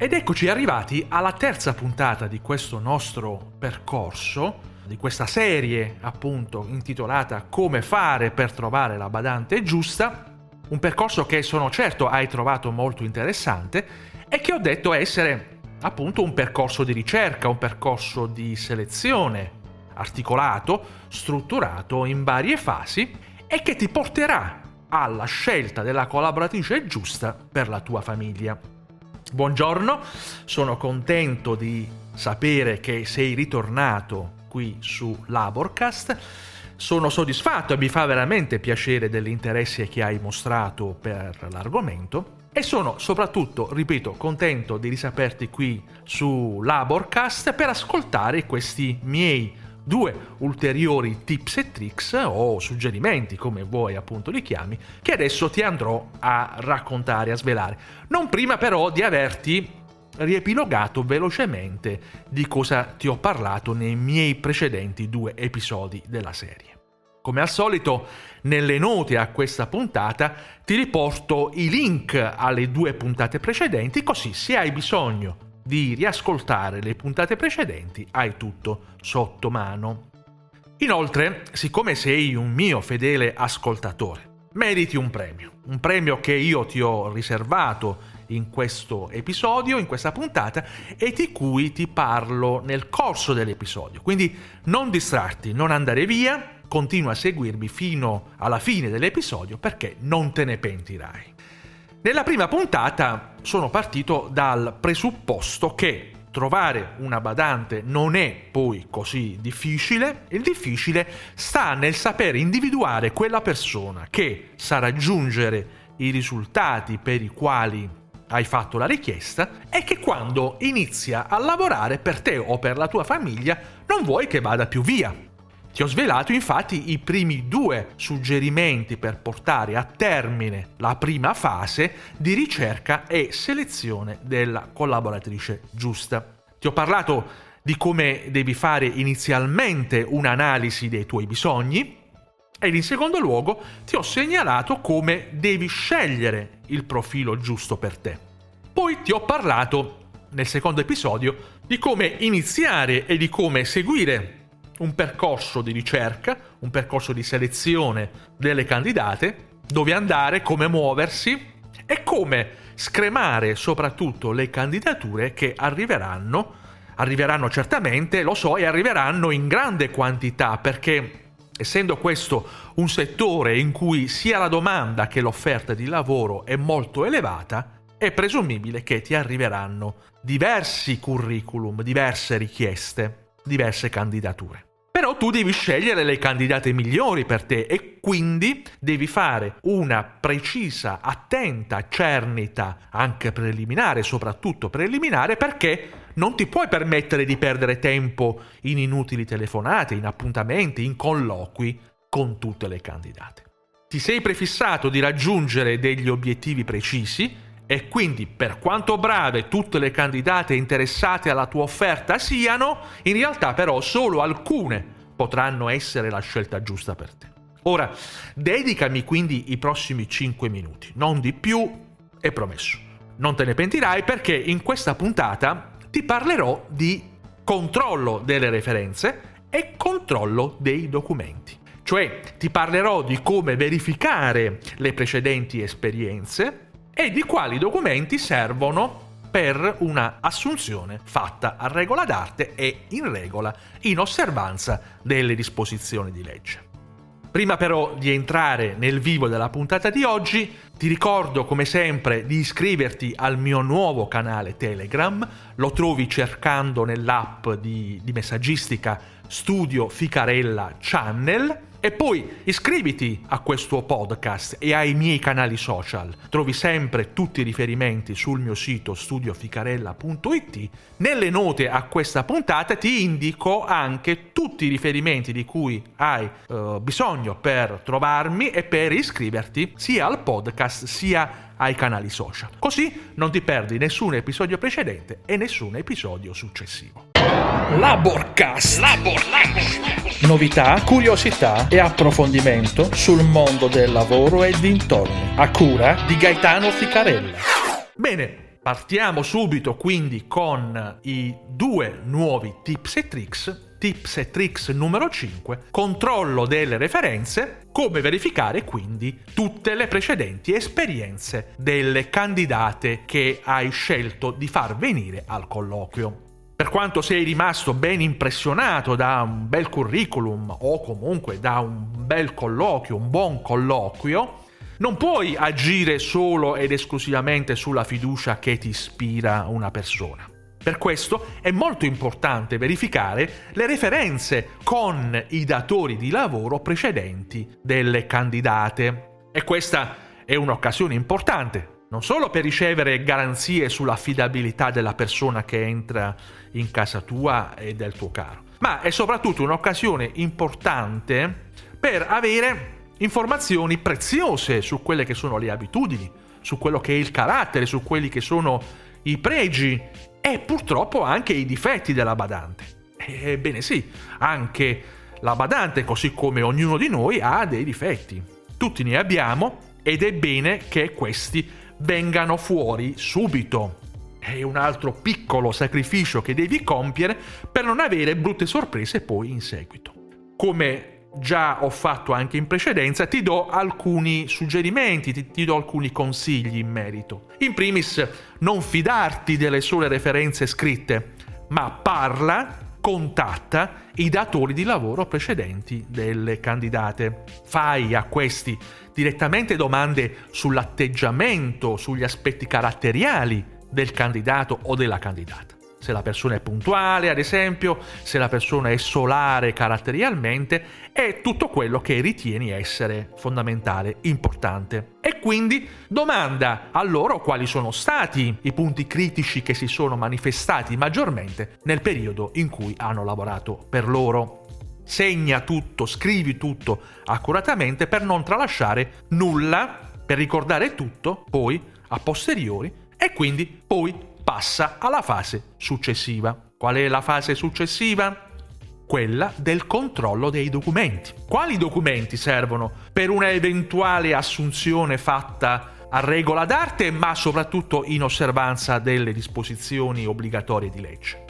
Ed eccoci arrivati alla terza puntata di questo nostro percorso, di questa serie appunto intitolata Come fare per trovare la badante giusta, un percorso che sono certo hai trovato molto interessante e che ho detto essere appunto un percorso di ricerca, un percorso di selezione articolato, strutturato in varie fasi e che ti porterà alla scelta della collaboratrice giusta per la tua famiglia. Buongiorno, sono contento di sapere che sei ritornato qui su Laborcast. Sono soddisfatto e mi fa veramente piacere dell'interesse che hai mostrato per l'argomento e sono soprattutto, ripeto, contento di risaperti qui su Laborcast per ascoltare questi miei due ulteriori tips e tricks o suggerimenti, come vuoi appunto li chiami, che adesso ti andrò a raccontare, a svelare. Non prima però di averti riepilogato velocemente di cosa ti ho parlato nei miei precedenti due episodi della serie. Come al solito, nelle note a questa puntata ti riporto i link alle due puntate precedenti, così se hai bisogno di riascoltare le puntate precedenti hai tutto sotto mano. Inoltre, siccome sei un mio fedele ascoltatore, meriti un premio che io ti ho riservato in questo episodio, in questa puntata, e di cui ti parlo nel corso dell'episodio. Quindi non distrarti, non andare via, continua a seguirmi fino alla fine dell'episodio perché non te ne pentirai. Nella prima puntata sono partito dal presupposto che trovare una badante non è poi così difficile, il difficile sta nel sapere individuare quella persona che sa raggiungere i risultati per i quali hai fatto la richiesta e che quando inizia a lavorare per te o per la tua famiglia non vuoi che vada più via. Ti ho svelato infatti i primi due suggerimenti per portare a termine la prima fase di ricerca e selezione della collaboratrice giusta. Ti ho parlato di come devi fare inizialmente un'analisi dei tuoi bisogni ed in secondo luogo ti ho segnalato come devi scegliere il profilo giusto per te. Poi ti ho parlato, nel secondo episodio, di come iniziare e di come seguire un percorso di ricerca, un percorso di selezione delle candidate, dove andare, come muoversi e come scremare soprattutto le candidature che arriveranno certamente, lo so, e arriveranno in grande quantità perché, essendo questo un settore in cui sia la domanda che l'offerta di lavoro è molto elevata, è presumibile che ti arriveranno diversi curriculum, diverse richieste, diverse candidature. Però tu devi scegliere le candidate migliori per te e quindi devi fare una precisa, attenta cernita, anche preliminare, soprattutto preliminare, perché non ti puoi permettere di perdere tempo in inutili telefonate, in appuntamenti, in colloqui con tutte le candidate. Ti sei prefissato di raggiungere degli obiettivi precisi e quindi, per quanto brave tutte le candidate interessate alla tua offerta siano, in realtà però solo alcune potranno essere la scelta giusta per te. Ora, dedicami quindi i prossimi 5 minuti, non di più, è promesso. Non te ne pentirai perché in questa puntata ti parlerò di controllo delle referenze e controllo dei documenti. Cioè, ti parlerò di come verificare le precedenti esperienze e di quali documenti servono per una assunzione fatta a regola d'arte e in regola, in osservanza delle disposizioni di legge. Prima però di entrare nel vivo della puntata di oggi, ti ricordo come sempre di iscriverti al mio nuovo canale Telegram, lo trovi cercando nell'app di messaggistica Studio Ficarella Channel e poi iscriviti a questo podcast e ai miei canali social. Trovi sempre tutti i riferimenti sul mio sito studioficarella.it. Nelle note a questa puntata ti indico anche tutti i riferimenti di cui hai bisogno per trovarmi e per iscriverti sia al podcast sia ai canali social. Così non ti perdi nessun episodio precedente e nessun episodio successivo. Laborcast. Novità, curiosità e approfondimento sul mondo del lavoro e dintorni, a cura di Gaetano Ficarelli. Bene, Partiamo subito quindi con i due nuovi tips e tricks numero 5, controllo delle referenze, come verificare quindi tutte le precedenti esperienze delle candidate che hai scelto di far venire al colloquio. Per quanto sei rimasto ben impressionato da un bel curriculum o comunque da un bel colloquio, un buon colloquio, non puoi agire solo ed esclusivamente sulla fiducia che ti ispira una persona. Per questo è molto importante verificare le referenze con i datori di lavoro precedenti delle candidate. E questa è un'occasione importante, non solo per ricevere garanzie sull'affidabilità della persona che entra in casa tua e del tuo caro, ma è soprattutto un'occasione importante per avere informazioni preziose su quelle che sono le abitudini, su quello che è il carattere, su quelli che sono i pregi e purtroppo anche i difetti della badante. Ebbene sì, anche la badante, così come ognuno di noi, ha dei difetti. Tutti ne abbiamo ed è bene che questi vengano fuori subito. È un altro piccolo sacrificio che devi compiere per non avere brutte sorprese poi in seguito. Come già ho fatto anche in precedenza, ti do alcuni suggerimenti, ti do alcuni consigli in merito. In primis, non fidarti delle sole referenze scritte, ma contatta i datori di lavoro precedenti delle candidate. Fai a questi direttamente domande sull'atteggiamento, sugli aspetti caratteriali del candidato o della candidata. Se la persona è puntuale, ad esempio, se la persona è solare caratterialmente, è tutto quello che ritieni essere fondamentale, importante. E quindi domanda a loro quali sono stati i punti critici che si sono manifestati maggiormente nel periodo in cui hanno lavorato per loro. Segna tutto, scrivi tutto accuratamente per non tralasciare nulla, per ricordare tutto poi a posteriori, e quindi poi passa alla fase successiva. Qual è la fase successiva? Quella del controllo dei documenti. Quali documenti servono per una eventuale assunzione fatta a regola d'arte, ma soprattutto in osservanza delle disposizioni obbligatorie di legge?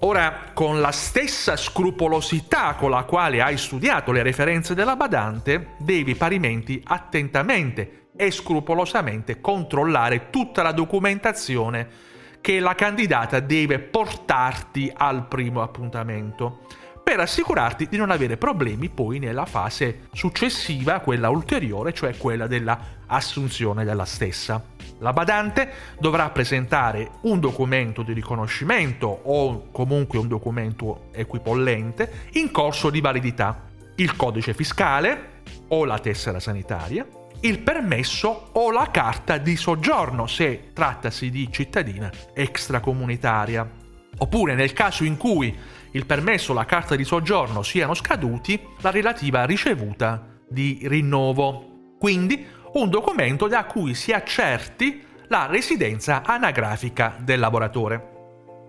Ora, con la stessa scrupolosità con la quale hai studiato le referenze della badante, devi parimenti attentamente e scrupolosamente controllare tutta la documentazione che la candidata deve portarti al primo appuntamento, per assicurarti di non avere problemi poi nella fase successiva, quella ulteriore, cioè quella della assunzione della stessa. La badante dovrà presentare un documento di riconoscimento o comunque un documento equipollente in corso di validità, il codice fiscale o la tessera sanitaria, il permesso o la carta di soggiorno se trattasi di cittadina extracomunitaria. Oppure, nel caso in cui il permesso o la carta di soggiorno siano scaduti, la relativa ricevuta di rinnovo. Quindi un documento da cui si accerti la residenza anagrafica del lavoratore.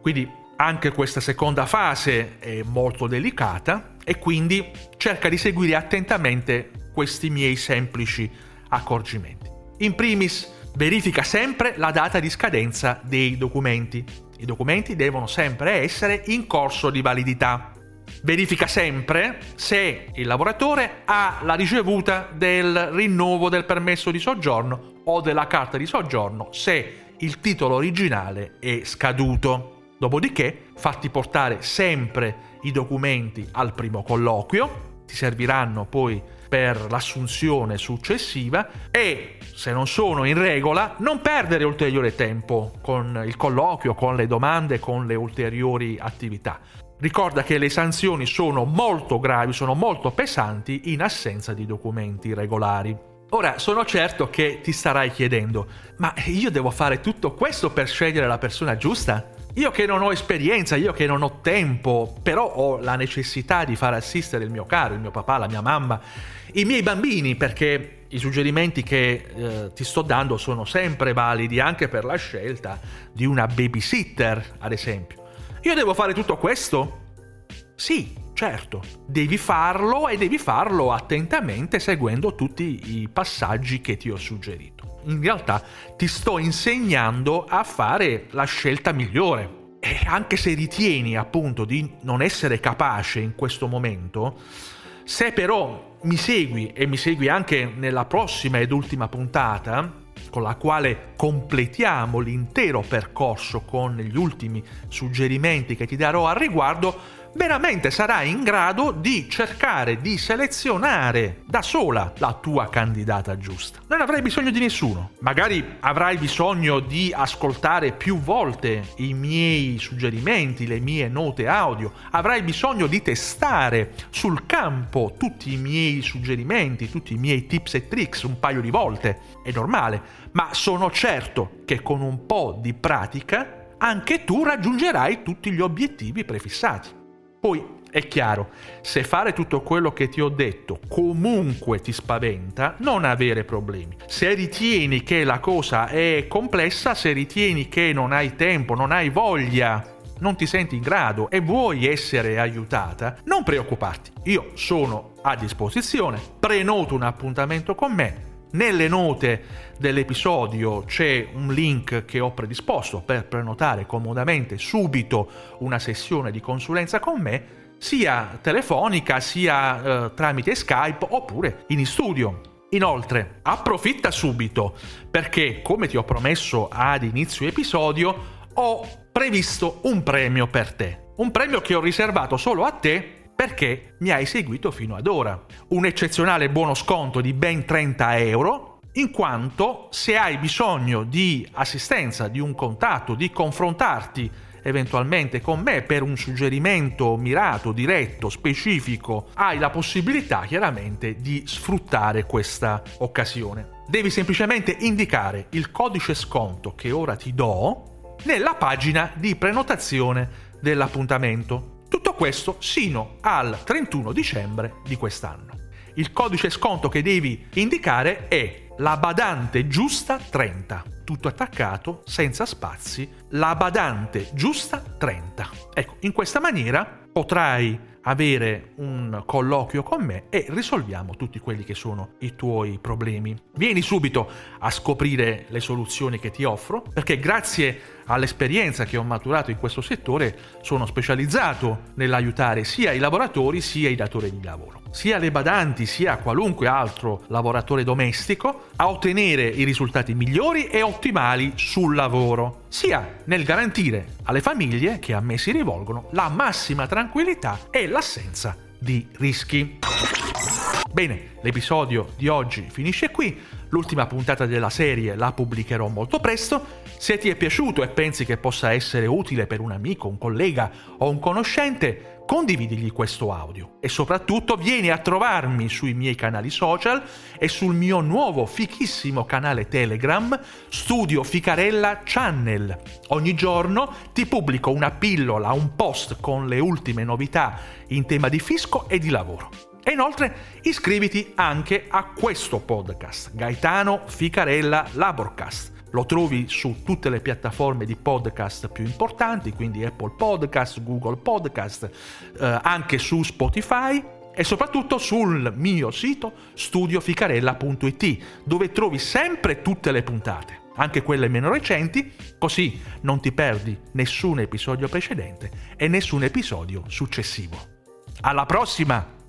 Quindi anche questa seconda fase è molto delicata e quindi cerca di seguire attentamente questi miei semplici accorgimenti. In primis, verifica sempre la data di scadenza dei documenti. I documenti devono sempre essere in corso di validità. Verifica sempre se il lavoratore ha la ricevuta del rinnovo del permesso di soggiorno o della carta di soggiorno, se il titolo originale è scaduto. Dopodiché, fatti portare sempre i documenti al primo colloquio, ti serviranno poi per l'assunzione successiva, e se non sono in regola non perdere ulteriore tempo con il colloquio, con le domande, con le ulteriori attività. Ricorda che le sanzioni sono molto gravi, sono molto pesanti in assenza di documenti regolari. Ora, sono certo che ti starai chiedendo: ma io devo fare tutto questo per scegliere la persona giusta? Io che non ho esperienza, io che non ho tempo, però ho la necessità di far assistere il mio caro, il mio papà, la mia mamma, i miei bambini, perché i suggerimenti che ti sto dando sono sempre validi anche per la scelta di una babysitter, ad esempio. Io devo fare tutto questo? Sì, certo, devi farlo e devi farlo attentamente, seguendo tutti i passaggi che ti ho suggerito. in realtà ti sto insegnando a fare la scelta migliore. E anche se ritieni appunto di non essere capace in questo momento, se però mi segui e mi segui anche nella prossima ed ultima puntata, con la quale completiamo l'intero percorso con gli ultimi suggerimenti che ti darò al riguardo, veramente sarai in grado di cercare di selezionare da sola la tua candidata giusta. Non avrai bisogno di nessuno, magari avrai bisogno di ascoltare più volte i miei suggerimenti, le mie note audio, avrai bisogno di testare sul campo tutti i miei suggerimenti, tutti i miei tips e tricks un paio di volte, è normale, ma sono certo che con un po' di pratica anche tu raggiungerai tutti gli obiettivi prefissati. Poi è chiaro, se fare tutto quello che ti ho detto comunque ti spaventa, non avere problemi. Se ritieni che la cosa è complessa, se ritieni che non hai tempo, non hai voglia, non ti senti in grado e vuoi essere aiutata, non preoccuparti. Io sono a disposizione, prenoto un appuntamento con me. Nelle note dell'episodio c'è un link che ho predisposto per prenotare comodamente subito una sessione di consulenza con me, sia telefonica, sia tramite Skype oppure in studio. Inoltre, approfitta subito perché, come ti ho promesso ad inizio episodio, ho previsto un premio per te. Un premio che ho riservato solo a te perché mi hai seguito fino ad ora. Un eccezionale buono sconto di ben 30€, in quanto se hai bisogno di assistenza, di un contatto, di confrontarti eventualmente con me per un suggerimento mirato, diretto, specifico, hai la possibilità chiaramente di sfruttare questa occasione. Devi semplicemente indicare il codice sconto che ora ti do nella pagina di prenotazione dell'appuntamento. Tutto questo sino al 31 dicembre di quest'anno. Il codice sconto che devi indicare è la badante giusta 30. Tutto attaccato, senza spazi, la badante giusta 30. Ecco, in questa maniera potrai avere un colloquio con me e risolviamo tutti quelli che sono i tuoi problemi. Vieni subito a scoprire le soluzioni che ti offro, perché grazie all'esperienza che ho maturato in questo settore sono specializzato nell'aiutare sia i lavoratori sia i datori di lavoro, sia le badanti sia qualunque altro lavoratore domestico a ottenere i risultati migliori e ottimali sul lavoro, sia nel garantire alle famiglie che a me si rivolgono la massima tranquillità e l'assenza di rischi. Bene, l'episodio di oggi finisce qui, l'ultima puntata della serie la pubblicherò molto presto. Se ti è piaciuto e pensi che possa essere utile per un amico, un collega o un conoscente, condividigli questo audio e soprattutto vieni a trovarmi sui miei canali social e sul mio nuovo fichissimo canale Telegram Studio Ficarella Channel. Ogni giorno ti pubblico una pillola, un post con le ultime novità in tema di fisco e di lavoro. E inoltre iscriviti anche a questo podcast, Gaetano Ficarella Laborcast. Lo trovi su tutte le piattaforme di podcast più importanti, quindi Apple Podcast, Google Podcast, anche su Spotify e soprattutto sul mio sito studioficarella.it, dove trovi sempre tutte le puntate, anche quelle meno recenti, così non ti perdi nessun episodio precedente e nessun episodio successivo. Alla prossima!